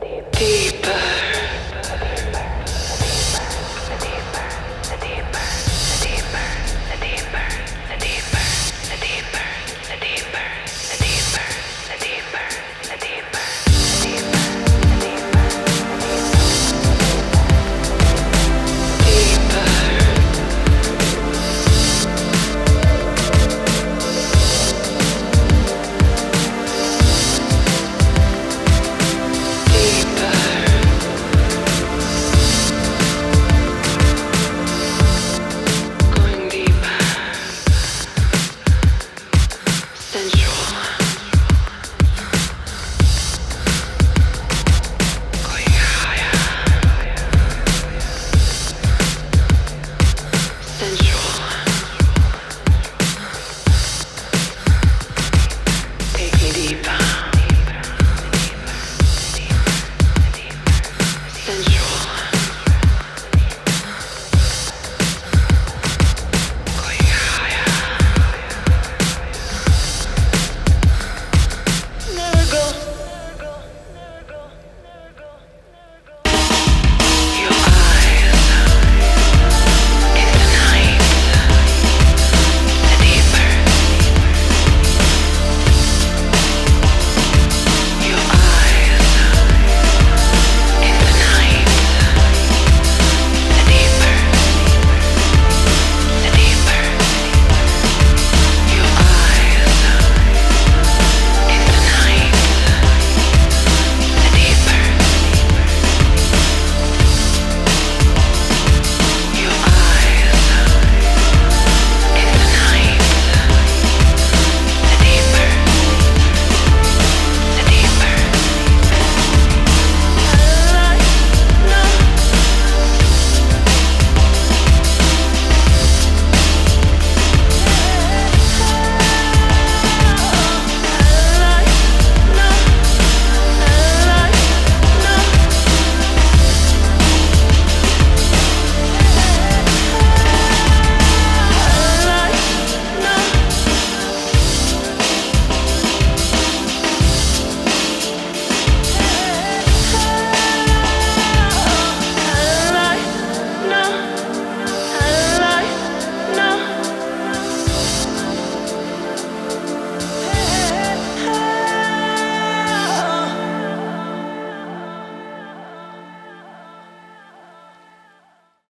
The deeper.